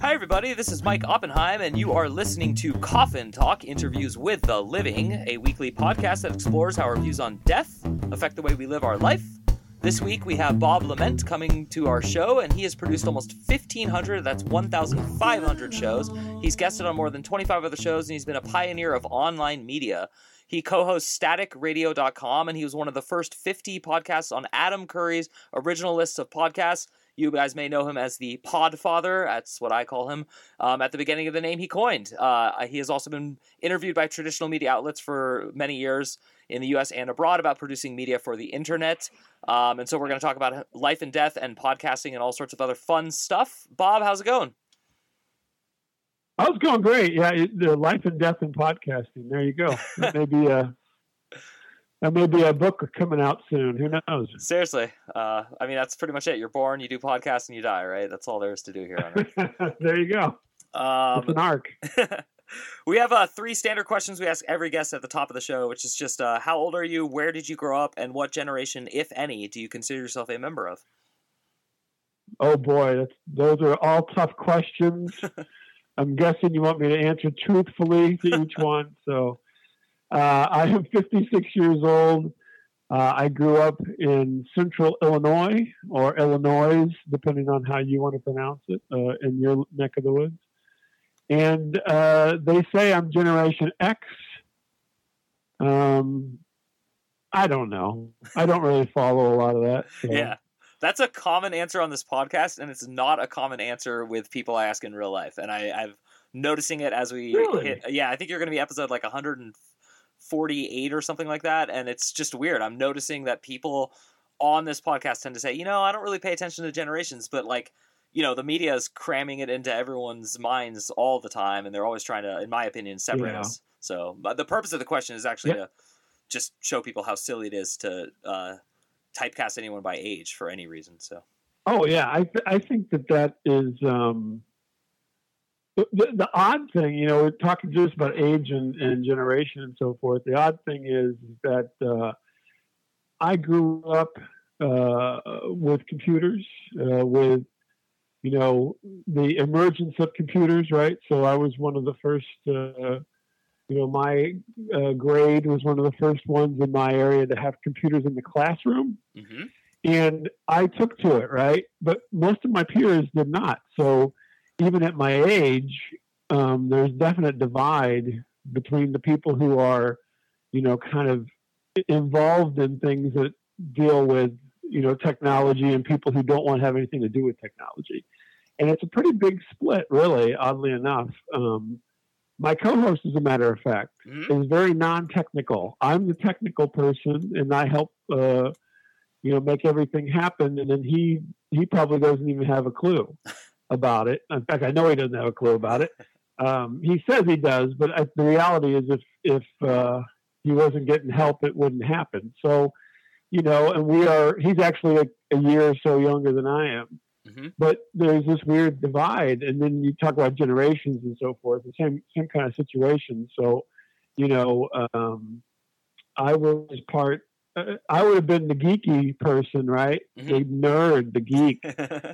Hi, everybody. This is Mike Oppenheim, and you are listening to Coffin Talk, Interviews with the Living, a weekly podcast that explores how our views on death affect the way we live our life. This week, we have Bob Lement coming to our show, and he has produced almost 1,500, that's 1,500 shows. He's guested on more than 25 other shows, and he's been a pioneer of online media. He co-hosts StaticRadio.com, and he was one of the first 50 podcasts on Adam Curry's original list of podcasts. You guys may know him as the Podfather. That's what I call him. At the beginning of the name he coined. He has also been interviewed by traditional media outlets for many years in the U.S. and abroad about producing media for the internet. And so we're going to talk about life and death and podcasting and all sorts of other fun stuff. Bob, how's it going? Oh, it's going great. Yeah, the life and death and podcasting. There you go. That may be a... And maybe a book coming out soon. Who knows? Seriously. I mean, that's pretty much it. You're born, you do podcasts, and you die, right? That's all there is to do here on Earth. There you go. It's an arc. We have three standard questions we ask every guest at the top of the show, which is just how old are you, where did you grow up, and what generation, if any, do you consider yourself a member of? Oh, boy. Those are all tough questions. I'm guessing you want me to answer truthfully to each one, so... I am 56 years old. I grew up in central Illinois, or Illinois, depending on how you want to pronounce it, in your neck of the woods. And they say I'm Generation X. I don't know. I don't really follow a lot of that. So. Yeah, that's a common answer on this podcast, and it's not a common answer with people I ask in real life. And I've noticing it as we really? Hit. Yeah, I think you're going to be episode like 148 or something like that, and it's just weird. I'm noticing that people on this podcast tend to say, you know, I don't really pay attention to generations, but like, you know, the media is cramming it into everyone's minds all the time, and they're always trying to, in my opinion, separate yeah. us. So, but the purpose of the question is actually yeah. to just show people how silly it is to typecast anyone by age for any reason. So, oh yeah, I think that is the odd thing, you know, we're talking just about age and generation and so forth. The odd thing is that I grew up with computers, with, you know, the emergence of computers, right? So I was one of the first, you know, my grade was one of the first ones in my area to have computers in the classroom. Mm-hmm. And I took to it, right? But most of my peers did not. So even at my age, there's definite divide between the people who are, you know, kind of involved in things that deal with, you know, technology and people who don't want to have anything to do with technology. And it's a pretty big split, really, oddly enough. My co-host, as a matter of fact, mm-hmm. is very non-technical. I'm the technical person, and I help, you know, make everything happen. And then he probably doesn't even have a clue. about it. In fact, I know he doesn't have a clue about it. He says he does, but the reality is if he wasn't getting help, it wouldn't happen. So, you know, and he's actually a year or so younger than I am, mm-hmm. but there's this weird divide. And then you talk about generations and so forth, the same kind of situation. So, you know, I would have been the geeky person, right? Mm-hmm. The nerd, the geek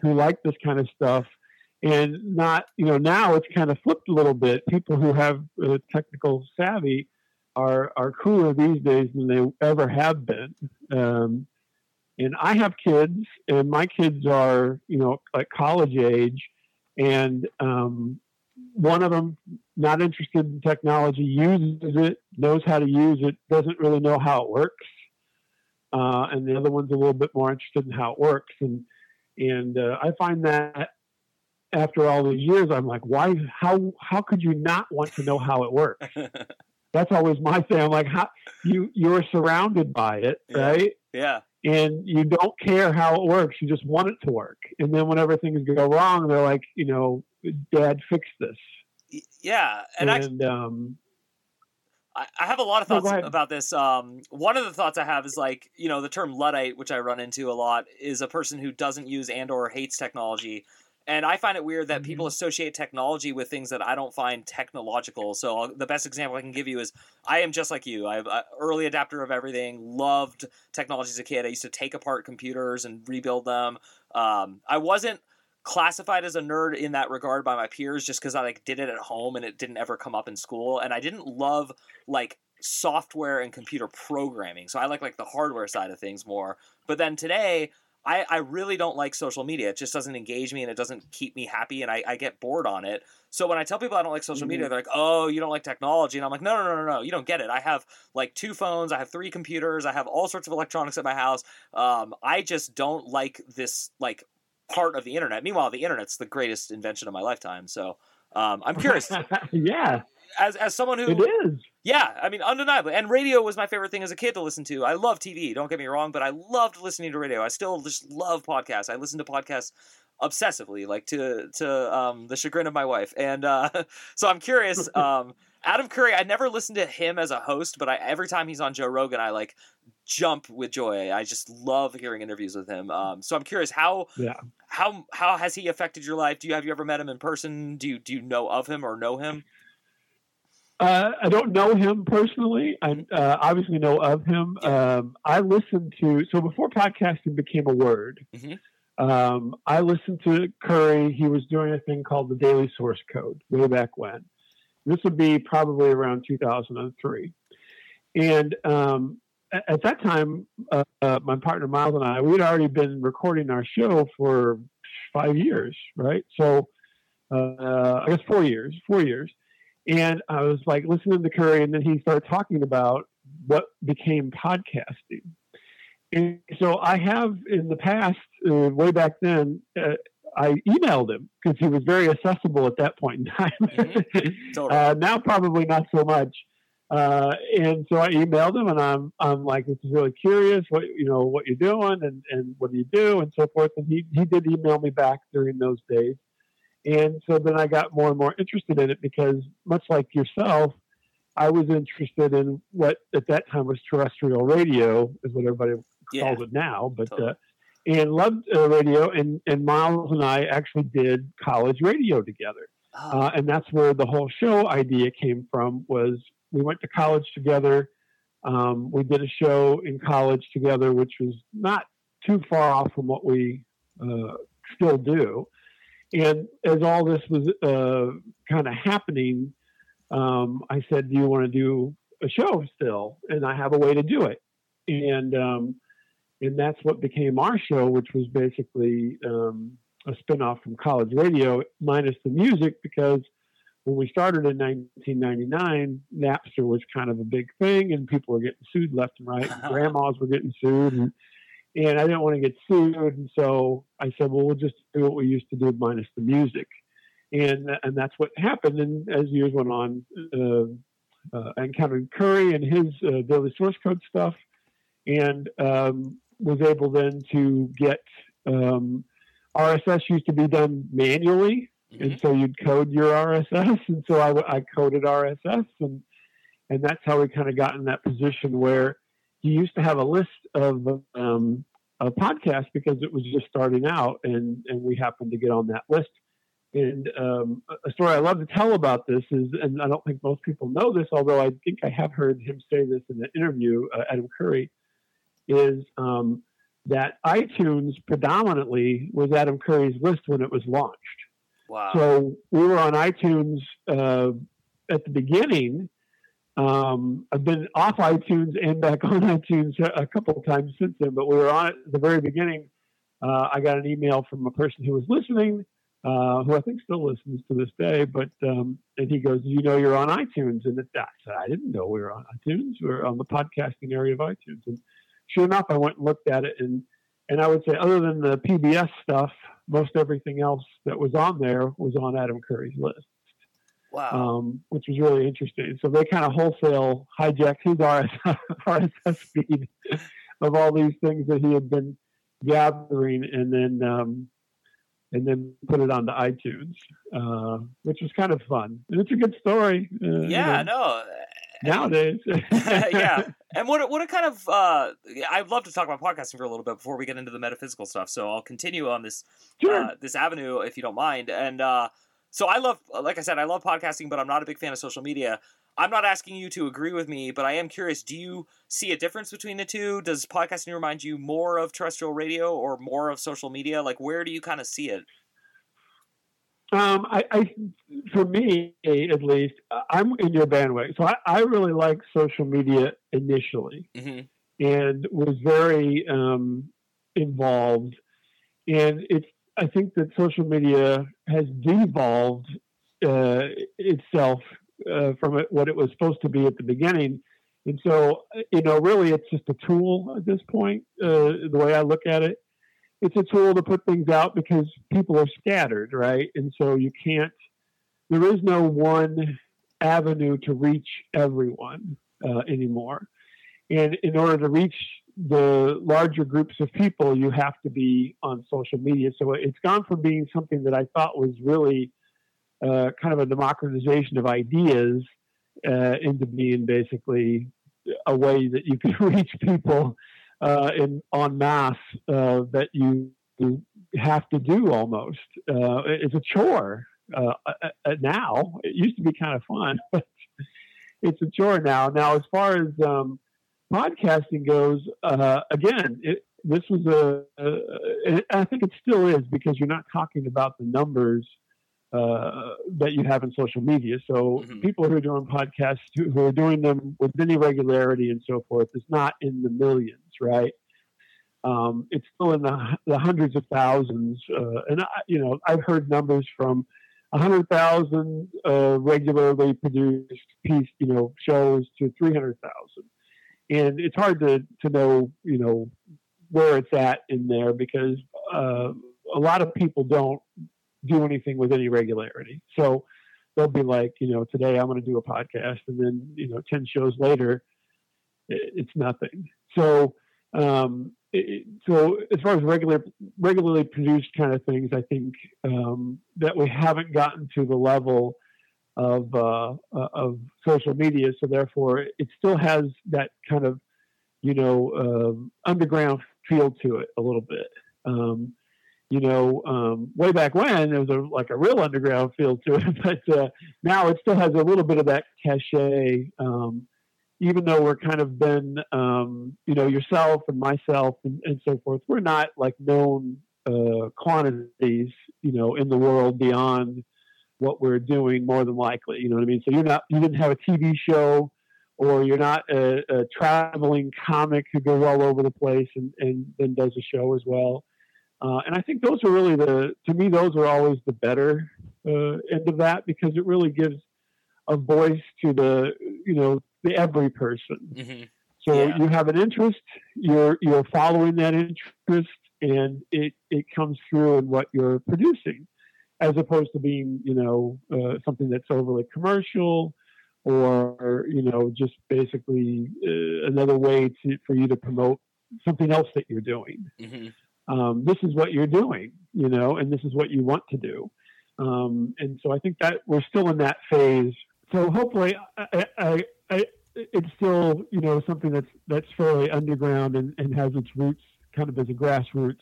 who liked this kind of stuff. And not, you know, now it's kind of flipped a little bit. People who have technical savvy are cooler these days than they ever have been. And I have kids, and my kids are, you know, like college age. And one of them, not interested in technology, uses it, knows how to use it, doesn't really know how it works. And the other one's a little bit more interested in how it works. And I find that after all these years, I'm like, why? How could you not want to know how it works? That's always my thing. I'm like, how you're surrounded by it, yeah. right? Yeah. And you don't care how it works. You just want it to work. And then whenever things go wrong, they're like, you know, Dad, fix this. Yeah. I have a lot of thoughts about this. One of the thoughts I have is like, you know, the term Luddite, which I run into a lot, is a person who doesn't use and or hates technology. And I find it weird that mm-hmm. people associate technology with things that I don't find technological. So the best example I can give you is I am just like you. I'm an early adapter of everything, loved technology as a kid. I used to take apart computers and rebuild them. I wasn't classified as a nerd in that regard by my peers, just because I like did it at home and it didn't ever come up in school. And I didn't love like software and computer programming, so I like the hardware side of things more. But then today, I really don't like social media. It just doesn't engage me and it doesn't keep me happy, and I get bored on it. So when I tell people I don't like social media, they're like, oh, you don't like technology. And I'm like, no, you don't get it. I have like 2 phones. I have 3 computers. I have all sorts of electronics at my house. I just don't like this like part of the internet. Meanwhile, the internet's the greatest invention of my lifetime. So I'm curious. Yeah. As someone who... It is. Yeah, I mean, undeniably. And radio was my favorite thing as a kid to listen to. I love TV, don't get me wrong, but I loved listening to radio. I still just love podcasts. I listen to podcasts obsessively, like to the chagrin of my wife. And so I'm curious, Adam Curry, I never listened to him as a host, but every time he's on Joe Rogan, I like jump with joy. I just love hearing interviews with him. So I'm curious, how has he affected your life? Have you ever met him in person? Do you know of him or know him? I don't know him personally. I obviously know of him. I listened to, so before podcasting became a word, I listened to Curry. He was doing a thing called the Daily Source Code way back when. This would be probably around 2003. And at that time, my partner Miles and I, we'd already been recording our show for 5 years, right? So I guess 4 years. And I was like listening to Curry, and then he started talking about what became podcasting. And so I have in the past, way back then, I emailed him because he was very accessible at that point in time. Totally. Now probably not so much. And so I emailed him, and I'm like, this is really curious, what you're doing, and what do you do, and so forth. And he did email me back during those days. And so then I got more and more interested in it because, much like yourself, I was interested in what at that time was terrestrial radio, is what everybody calls it now. But totally. And loved radio, and Miles and I actually did college radio together. Oh. And that's where the whole show idea came from, was we went to college together. We did a show in college together, which was not too far off from what we still do. And as all this was kind of happening, I said, do you want to do a show still? And I have a way to do it. And that's what became our show, which was basically a spinoff from college radio minus the music, because when we started in 1999, Napster was kind of a big thing, and people were getting sued left and right. And grandmas were getting sued. And I didn't want to get sued, and so I said, well, we'll just do what we used to do minus the music. And that's what happened. And as years went on, I encountered Curry and his Daily Source Code stuff, and was able then to get RSS used to be done manually, and so you'd code your RSS. And so I coded RSS, and that's how we kind of got in that position where he used to have a list of a podcast because it was just starting out, and we happened to get on that list. And a story I love to tell about this is, and I don't think most people know this, although I think I have heard him say this in an interview, Adam Curry, is that iTunes predominantly was Adam Curry's list when it was launched. Wow. So we were on iTunes at the beginning. I've been off iTunes and back on iTunes a couple of times since then, but we were on it at the very beginning. I got an email from a person who was listening, who I think still listens to this day, but and he goes, you know, you're on iTunes. And I didn't know we were on iTunes. We were on the podcasting area of iTunes. And sure enough, I went and looked at it, and I would say other than the PBS stuff, most everything else that was on there was on Adam Curry's list. Wow. Which was really interesting. So they kind of wholesale hijacked his RSS feed of all these things that he had been gathering, and then put it onto iTunes, which was kind of fun. And it's a good story. Nowadays. Yeah. And what a kind of, I'd love to talk about podcasting for a little bit before we get into the metaphysical stuff. So I'll continue on this, sure. This avenue, if you don't mind. And, so I love podcasting, but I'm not a big fan of social media. I'm not asking you to agree with me, but I am curious, do you see a difference between the two? Does podcasting remind you more of terrestrial radio or more of social media? Like, where do you kind of see it? For me, at least, I'm in your bandwagon. So I really like social media initially, and was very involved. And I think that social media has devolved itself from what it was supposed to be at the beginning. And so, you know, really, it's just a tool at this point, the way I look at it. It's a tool to put things out because people are scattered, right? And so you can't, there is no one avenue to reach everyone anymore. And in order to reach the larger groups of people, you have to be on social media. So it's gone from being something that I thought was really kind of a democratization of ideas into being basically a way that you can reach people en masse that you have to do almost. It's a chore now. It used to be kind of fun, but it's a chore now. Now, as far as podcasting goes, again, this was and I think it still is, because you're not talking about the numbers that you have in social media. So people who are doing podcasts, who are doing them with any regularity and so forth, is not in the millions, right? It's still in the hundreds of thousands. And I've heard numbers from 100,000 regularly produced shows to 300,000. And it's hard to know, where it's at in there, because a lot of people don't do anything with any regularity. So they'll be like, today I'm going to do a podcast, and then 10 shows later, it's nothing. So so as far as regularly produced kind of things, I think that we haven't gotten to the level of social media. So therefore, it still has that kind of underground feel to it a little bit. Way back when, there was a real underground feel to it, but now it still has a little bit of that cachet, even though we're kind of been, yourself and myself and so forth, we're not known quantities, in the world beyond what we're doing, more than likely, you know what I mean? So you didn't have a TV show, or you're not a traveling comic who goes all over the place and then does a show as well. And I think those are really those are always the better end of that, because it really gives a voice to the every person. So you have an interest, you're following that interest, and it comes through in what you're producing, as opposed to being, something that's overly commercial, or, just basically another way for you to promote something else that you're doing. This is what you're doing, and this is what you want to do. And so I think that we're still in that phase. So hopefully it's still, something that's fairly underground and has its roots kind of as a grassroots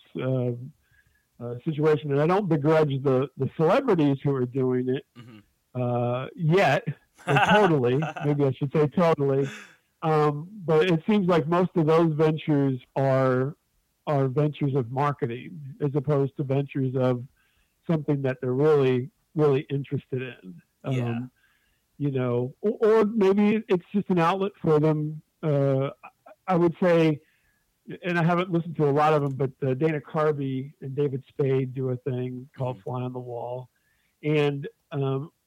situation. And I don't begrudge the celebrities who are doing it yet, or totally. Maybe I should say totally. But it seems like most of those ventures are ventures of marketing, as opposed to ventures of something that they're really, really interested in. Or maybe it's just an outlet for them. I would say, and I haven't listened to a lot of them, but Dana Carvey and David Spade do a thing called Fly on the Wall. And, I'm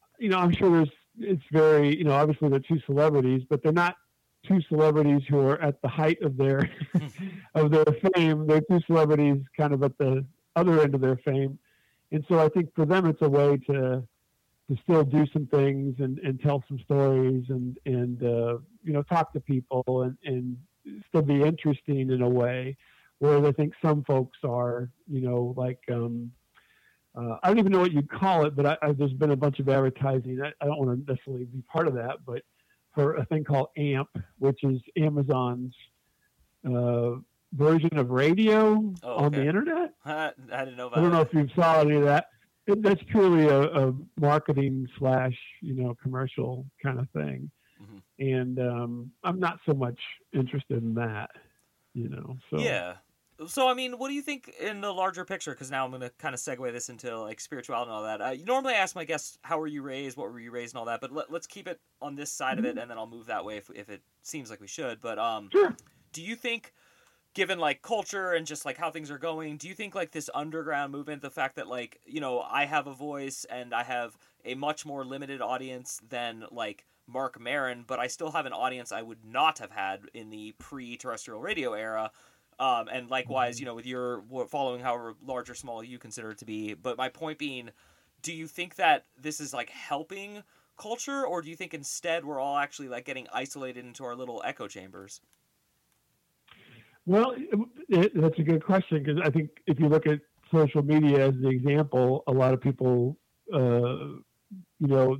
sure it's very, obviously they're two celebrities, but they're not two celebrities who are at the height of their fame. They're two celebrities kind of at the other end of their fame, and so I think for them it's a way to still do some things and tell some stories and talk to people and still be interesting in a way. Whereas I think some folks are I don't even know what you'd call it, but there's been a bunch of advertising. I don't want to necessarily be part of that, but for a thing called AMP, which is Amazon's version of radio on the internet. I didn't know about that. I don't know if you saw any of that. That's purely a marketing / commercial kind of thing. And I'm not so much interested in that, so. Yeah. So, I mean, what do you think in the larger picture? Because now I'm going to kind of segue this into, like, spirituality and all that. I normally ask my guests, how were you raised? What were you raised and all that? But let's keep it on this side of it, and then I'll move that way if it seems like we should. But sure. Do you think, given, like, culture and just, like, how things are going, do you think, like, this underground movement, the fact that, like, you know, I have a voice and I have a much more limited audience than, like, Mark Maron, but I still have an audience I would not have had in the pre-terrestrial radio era, and likewise, you know, with your following, however large or small you consider it to be. But my point being, do you think that this is, like, helping culture, or do you think instead we're all actually, like, getting isolated into our little echo chambers? Well, that's a good question, because I think if you look at social media as an example, a lot of people, you know,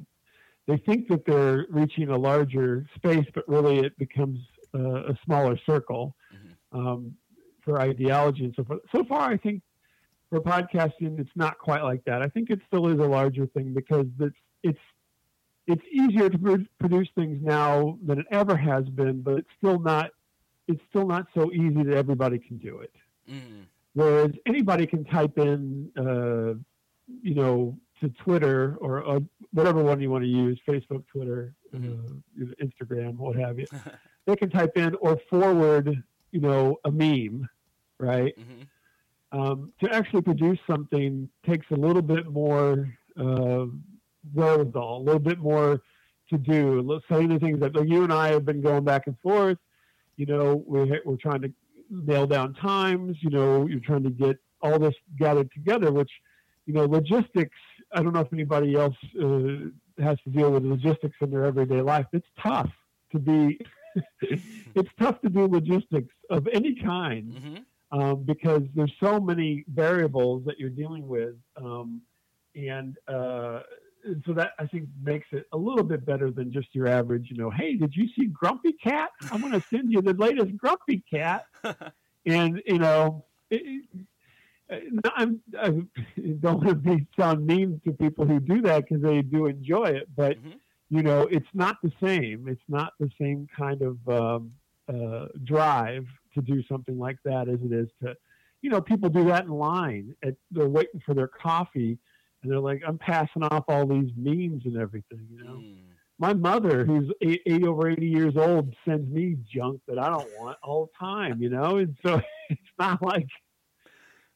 they think that they're reaching a larger space, but really it becomes a smaller circle. Mm-hmm. For ideology and so forth. So far, I think for podcasting, it's not quite like that. I think it still is a larger thing, because it's easier to produce things now than it ever has been, but it's still not so easy that everybody can do it. Mm. Whereas anybody can type in, you know, to Twitter or whatever one you want to use, Facebook, Twitter, Instagram, what have you. They can type in or forward, you know, a meme, right? Mm-hmm. To actually produce something takes a little bit more wherewithal, a little bit more to do. So many things that, like, you and I have been going back and forth. You know, we're trying to nail down times. You know, you're trying to get all this gathered together, which, you know, logistics. I don't know if anybody else has to deal with logistics in their everyday life. It's tough to be. It's tough to do logistics of any kind, mm-hmm. Because there's so many variables that you're dealing with. And so that, I think, makes it a little bit better than just your average, you know, hey, did you see Grumpy Cat? I'm going to send you the latest Grumpy Cat. And, you know, I don't want to sound mean to people who do that, because they do enjoy it, but mm-hmm. you know, it's not the same. It's not the same kind of drive to do something like that as it is to, you know, people do that in line. They're waiting for their coffee, and they're like, I'm passing off all these memes and everything, you know. Mm. My mother, who's over 80 years old, sends me junk that I don't want all the time, you know. And so it's not like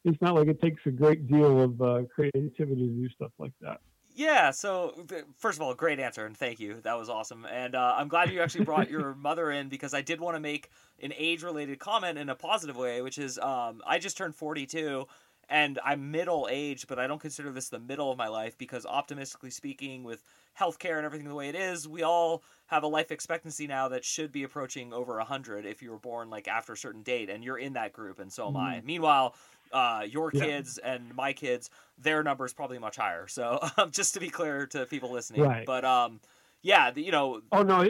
it takes a great deal of creativity to do stuff like that. Yeah, so first of all, great answer, and thank you. That was awesome. And I'm glad you actually brought your mother in, because I did want to make an age-related comment in a positive way, which is I just turned 42, and I'm middle-aged, but I don't consider this the middle of my life, because optimistically speaking, with healthcare and everything the way it is, we all have a life expectancy now that should be approaching over 100 if you were born, like, after a certain date, and you're in that group, and so am I. Meanwhile, your kids and my kids, their number is probably much higher. So just to be clear to people listening, right. But yeah, you know. Oh no,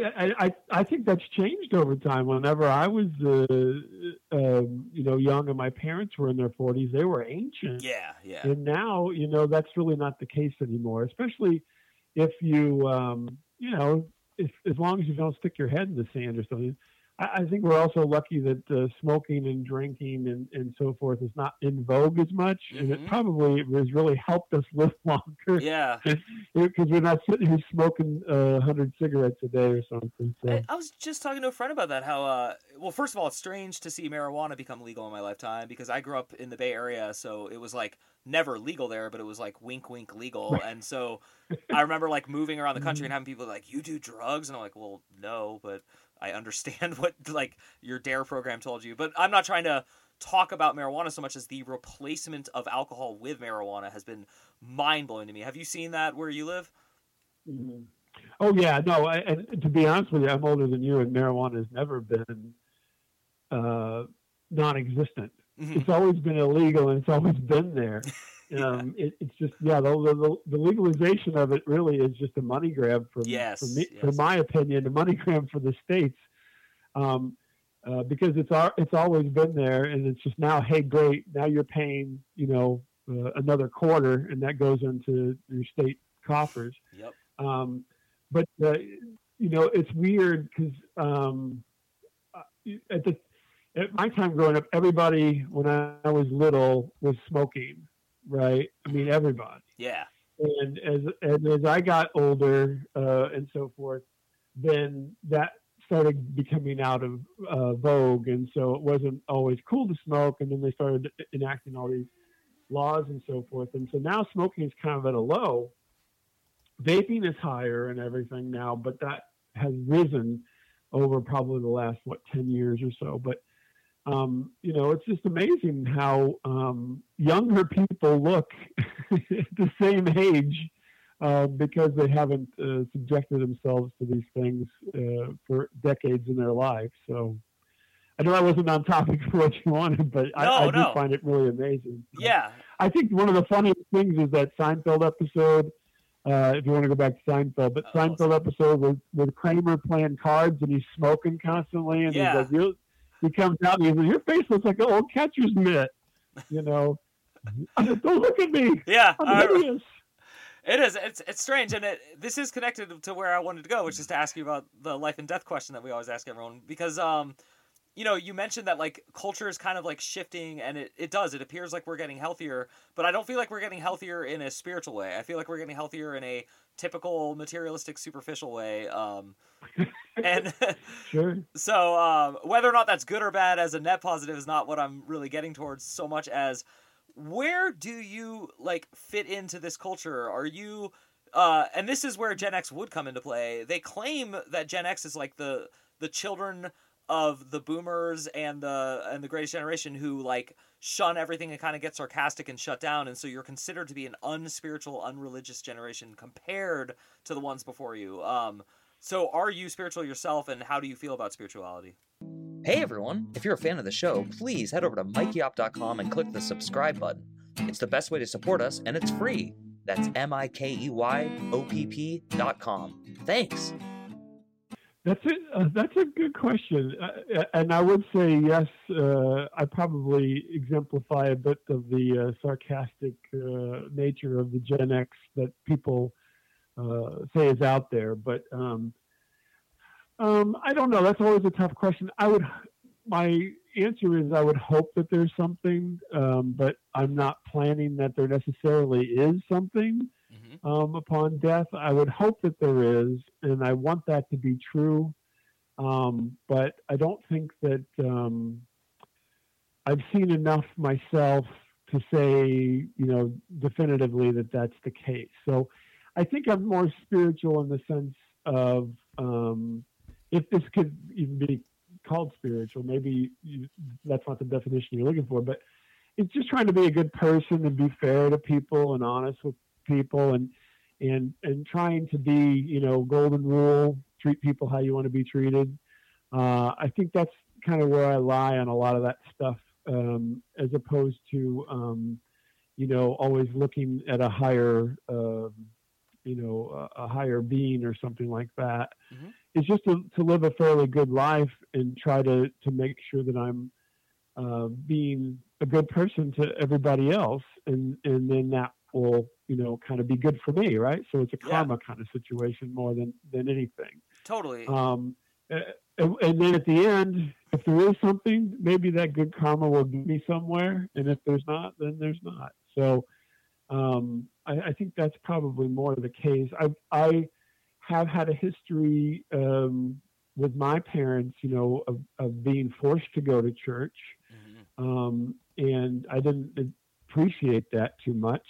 I think that's changed over time. Whenever I was, you know, young and my parents were in their 40s, they were ancient. Yeah, yeah. And now, you know, that's really not the case anymore. Especially if you, you know, if as long as you don't stick your head in the sand or something. I think we're also lucky that smoking and drinking and so forth is not in vogue as much, mm-hmm. and it probably has really helped us live longer. Yeah, because we're not sitting here smoking 100 cigarettes a day or something. So. I was just talking to a friend about that. How well, first of all, it's strange to see marijuana become legal in my lifetime, because I grew up in the Bay Area, so it was like never legal there, but it was like wink, wink, legal. And so I remember like moving around the country and having people like, "You do drugs?" and I'm like, "Well, no, but." I understand what, like, your DARE program told you, but I'm not trying to talk about marijuana so much as the replacement of alcohol with marijuana has been mind-blowing to me. Have you seen that where you live? Mm-hmm. Oh, yeah. No, and to be honest with you, I'm older than you, and marijuana has never been non-existent. Mm-hmm. It's always been illegal, and it's always been there. Yeah. It's just, yeah, the legalization of it really is just a money grab for my opinion, a money grab for the states, because it's always been there, and it's just now, hey, great, now you're paying, you know, another quarter, and that goes into your state coffers. Yep. But you know, it's weird because at the at my time growing up, everybody when I was little was smoking, right? I mean, everybody. Yeah. And as I got older and so forth, then that started becoming out of vogue, and so it wasn't always cool to smoke. And then they started enacting all these laws and so forth, and so now smoking is kind of at a low. Vaping is higher and everything now, but that has risen over probably the last, 10 years or so. But, you know, it's just amazing how younger people look at the same age because they haven't subjected themselves to these things for decades in their life. So I know I wasn't on topic for what you wanted, but I do find it really amazing. Yeah. I think one of the funniest things is that Seinfeld episode. If you want to go back to Seinfeld, but Seinfeld episode with Kramer playing cards and he's smoking constantly, and yeah. He's like, he comes out and he's like, "Your face looks like an old catcher's mitt," you know. Don't look at me. Yeah, I'm serious. It is. It's strange, and this is connected to where I wanted to go, which is to ask you about the life and death question that we always ask everyone, because you know, you mentioned that like culture is kind of like shifting, and it does. It appears like we're getting healthier, but I don't feel like we're getting healthier in a spiritual way. I feel like we're getting healthier in a typical materialistic, superficial way. And sure. So whether or not that's good or bad as a net positive is not what I'm really getting towards so much as where do you like fit into this culture? Are you, and this is where Gen X would come into play. They claim that Gen X is like the children of the boomers and the greatest generation who like shun everything and kind of get sarcastic and shut down. And so you're considered to be an unspiritual, unreligious generation compared to the ones before you. So are you spiritual yourself, and how do you feel about spirituality? Hey everyone, if you're a fan of the show, please head over to MikeOpp.com and click the subscribe button. It's the best way to support us, and it's free. That's MikeYOPP.com. Thanks. That's a good question, and I would say yes. I probably exemplify a bit of the sarcastic nature of the Gen X that people say is out there. But I don't know. That's always a tough question. My answer is I would hope that there's something, but I'm not planning that there necessarily is something. Upon death, I would hope that there is, and I want that to be true. But I don't think that I've seen enough myself to say, you know, definitively that that's the case. So I think I'm more spiritual in the sense of if this could even be called spiritual. Maybe that's not the definition you're looking for, but it's just trying to be a good person and be fair to people and honest with people and trying to be, you know, golden rule, treat people how you want to be treated. I think that's kind of where I lie on a lot of that stuff, as opposed to, you know, always looking at a higher, you know, a higher being or something like that. Mm-hmm. It's just to live a fairly good life and try to make sure that I'm being a good person to everybody else. And then that will, you know, kind of be good for me, right? So it's a karma kind of situation more than anything. Totally. And then at the end, if there is something, maybe that good karma will get me somewhere. And if there's not, then there's not. So I think that's probably more the case. I have had a history with my parents, you know, of being forced to go to church. Mm-hmm. And I didn't appreciate that too much.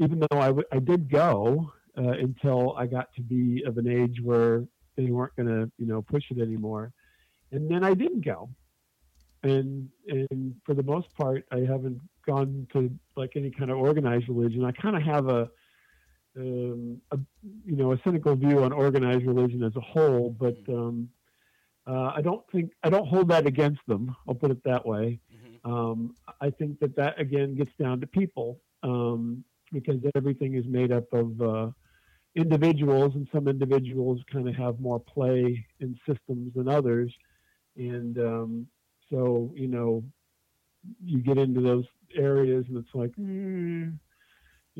Even though I did go until I got to be of an age where they weren't going to, you know, push it anymore. And then I didn't go. And for the most part, I haven't gone to like any kind of organized religion. I kind of have a you know, a cynical view on organized religion as a whole, but I don't hold that against them. I'll put it that way. Mm-hmm. I think that again gets down to people. Because everything is made up of individuals, and some individuals kind of have more play in systems than others. And so, you know, you get into those areas and it's like, you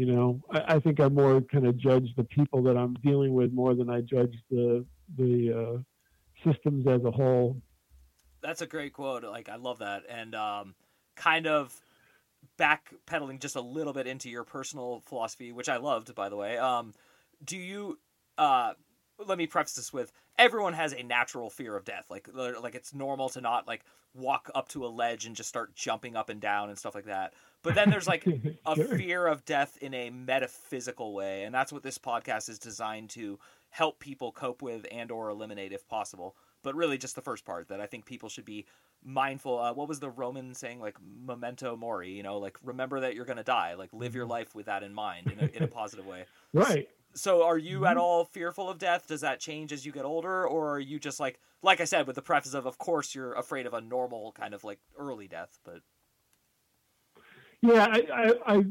know, I think I more kind of judge the people that I'm dealing with more than I judge the systems as a whole. That's a great quote. Like, I love that. And kind of backpedaling just a little bit into your personal philosophy, which I loved, by the way. Do you, let me preface this with, everyone has a natural fear of death. Like it's normal to not like walk up to a ledge and just start jumping up and down and stuff like that. But then there's like a fear of death in a metaphysical way. And that's what this podcast is designed to help people cope with and or eliminate if possible. But really just the first part that I think people should be mindful. What was the Roman saying? Like memento mori, you know, like remember that you're going to die, like live your life with that in mind in a positive way. Right. So are you at all fearful of death? Does that change as you get older? Or are you just like I said, with the preface of course, you're afraid of a normal kind of like early death, but. Yeah, I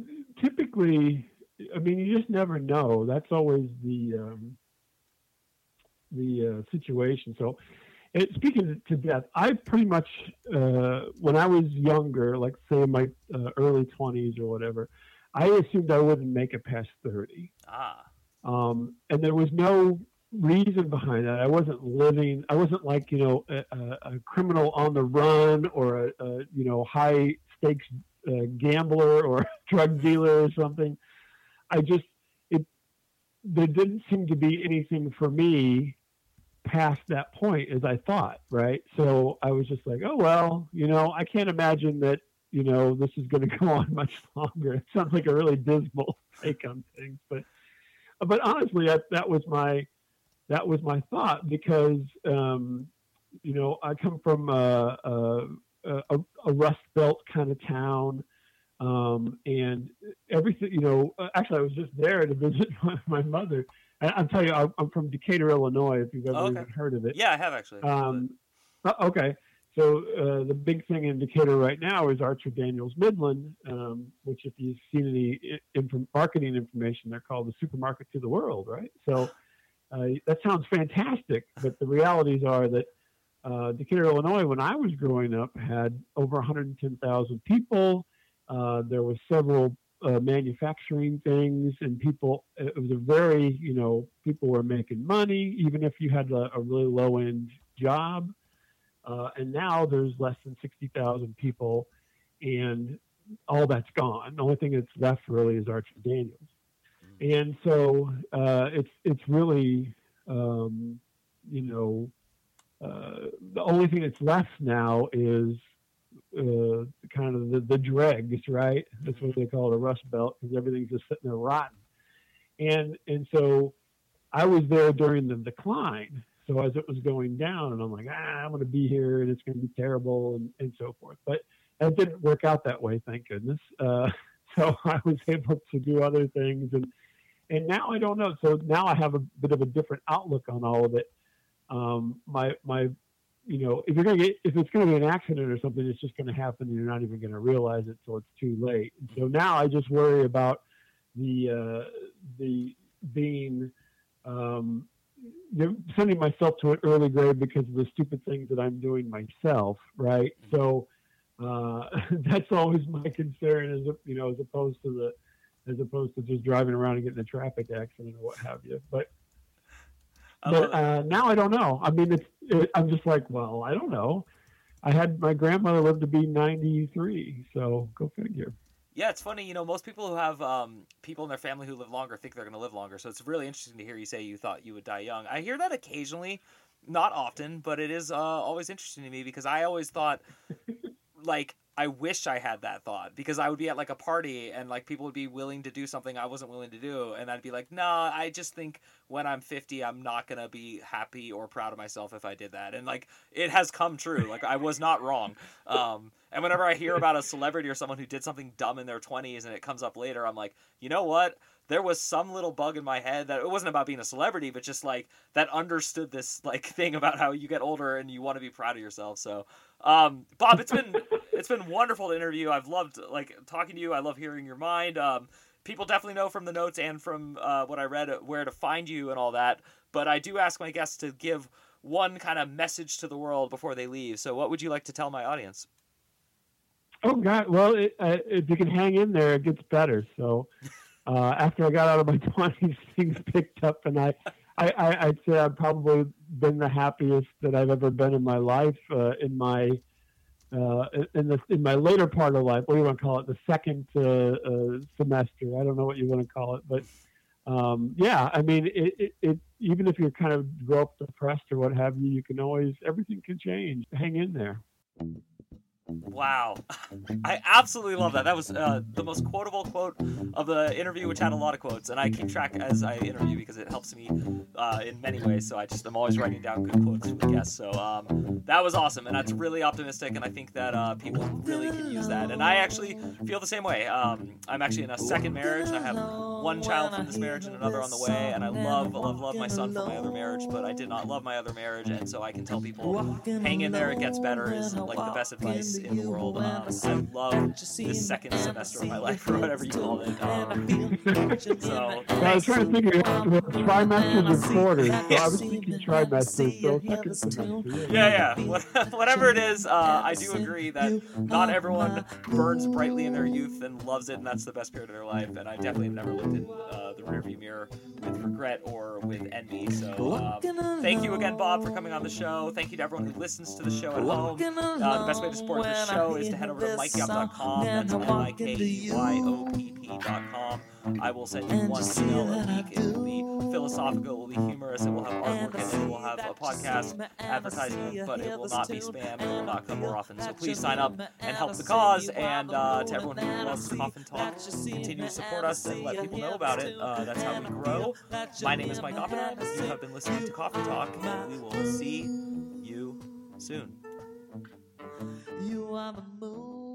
typically, I mean, you just never know. That's always the situation. So speaking to death, I pretty much, when I was younger, like say in my early 20s or whatever, I assumed I wouldn't make it past 30. And there was no reason behind that. I wasn't like, you know, a criminal on the run or a you know, high stakes gambler or drug dealer or something. There didn't seem to be anything for me past that point as I thought. Right. So I was just like, oh, well, you know, I can't imagine that, you know, this is going to go on much longer. It sounds like a really dismal take on things, but honestly, that was my thought because, you know, I come from a Rust Belt kind of town. And everything, you know, actually I was just there to visit my mother. I'll tell you, I'm from Decatur, Illinois, if you've ever even heard of it. Yeah, I have actually. Okay. So the big thing in Decatur right now is Archer Daniels Midland, which if you've seen any marketing information, they're called the supermarket to the world, right? So that sounds fantastic, but the realities are that Decatur, Illinois, when I was growing up, had over 110,000 people. There was several manufacturing things, and people. It was a very, you know, people were making money, even if you had a really low-end job. And now there's less than 60,000 people, and all that's gone. The only thing that's left really is Archer Daniels, and so it's really, you know, the only thing that's left now is. Kind of the dregs, right? That's what they call it, a Rust Belt, because everything's just sitting there rotten. And so I was there during the decline. So as it was going down, and I'm like, I'm going to be here, and it's going to be terrible, and so forth. But that didn't work out that way, thank goodness. So I was able to do other things, and now I don't know. So now I have a bit of a different outlook on all of it. My you know, if it's going to be an accident or something, it's just going to happen and you're not even going to realize it till it's too late. And so now I just worry about the being, sending myself to an early grave because of the stupid things that I'm doing myself. Right. So, that's always my concern as opposed to just driving around and getting a traffic accident or what have you. But now I don't know. I mean, I'm just like, well, I don't know. I had my grandmother live to be 93, so go figure. Yeah, it's funny. You know, most people who have people in their family who live longer think they're going to live longer. So it's really interesting to hear you say you thought you would die young. I hear that occasionally, not often, but it is always interesting to me because I always thought, like, I wish I had that thought because I would be at like a party and like people would be willing to do something I wasn't willing to do. And I'd be like, nah, I just think when I'm 50, I'm not going to be happy or proud of myself if I did that. And like, it has come true. Like I was not wrong. And whenever I hear about a celebrity or someone who did something dumb in their 20s and it comes up later, I'm like, you know what? There was some little bug in my head that it wasn't about being a celebrity, but just like that understood this like thing about how you get older and you want to be proud of yourself. So, Bob, it's been wonderful to interview. I've loved like talking to you. I love hearing your mind. People definitely know from the notes and from what I read where to find you and all that. But I do ask my guests to give one kind of message to the world before they leave. So what would you like to tell my audience? Oh, God. Well, if you can hang in there, it gets better. So after I got out of my 20s, things picked up and I'd say I'm probably been the happiest that I've ever been in my life, in my later part of life. What do you want to call it? The second semester. I don't know what you want to call it, but yeah, I mean, it even if you're kind of grow up depressed or what have you, you can always, everything can change. Hang in there. Wow. I absolutely love that. That was the most quotable quote of the interview, which had a lot of quotes. And I keep track as I interview because it helps me in many ways. So I'm always writing down good quotes from the guests. So that was awesome. And that's really optimistic. And I think that people really can use that. And I actually feel the same way. I'm actually in a second marriage. And I have one child from this marriage and another on the way. And I love my son from my other marriage. But I did not love my other marriage. And so I can tell people, hang in there. It gets better is like the best advice in the world. I love this second semester of my life, or whatever you call it. So I was trying to think of trimesters and quarters. So I was thinking trimesters, so second semester. Yeah. Whatever it is, I do agree that not everyone burns brightly in their youth and loves it, and that's the best period of their life. And I definitely have never looked in the rearview mirror with regret or with envy. So thank you again, Bob, for coming on the show. Thank you to everyone who listens to the show at home. The best way to support the show is to head over to MikeYop.com. That's MikeYopp.com. I will send you one email a week. It will be philosophical, it will be humorous, it will have artwork in it, it will have a podcast advertisement, but it will not be spam, it will not come more often. So please sign up and help the cause. And to everyone who loves Coffin Talk, continue to support us and let people know about it. That's how we grow. My name is Mike Oppenheim. You have been listening to Coffin Talk, and we will see you soon. You are the moon.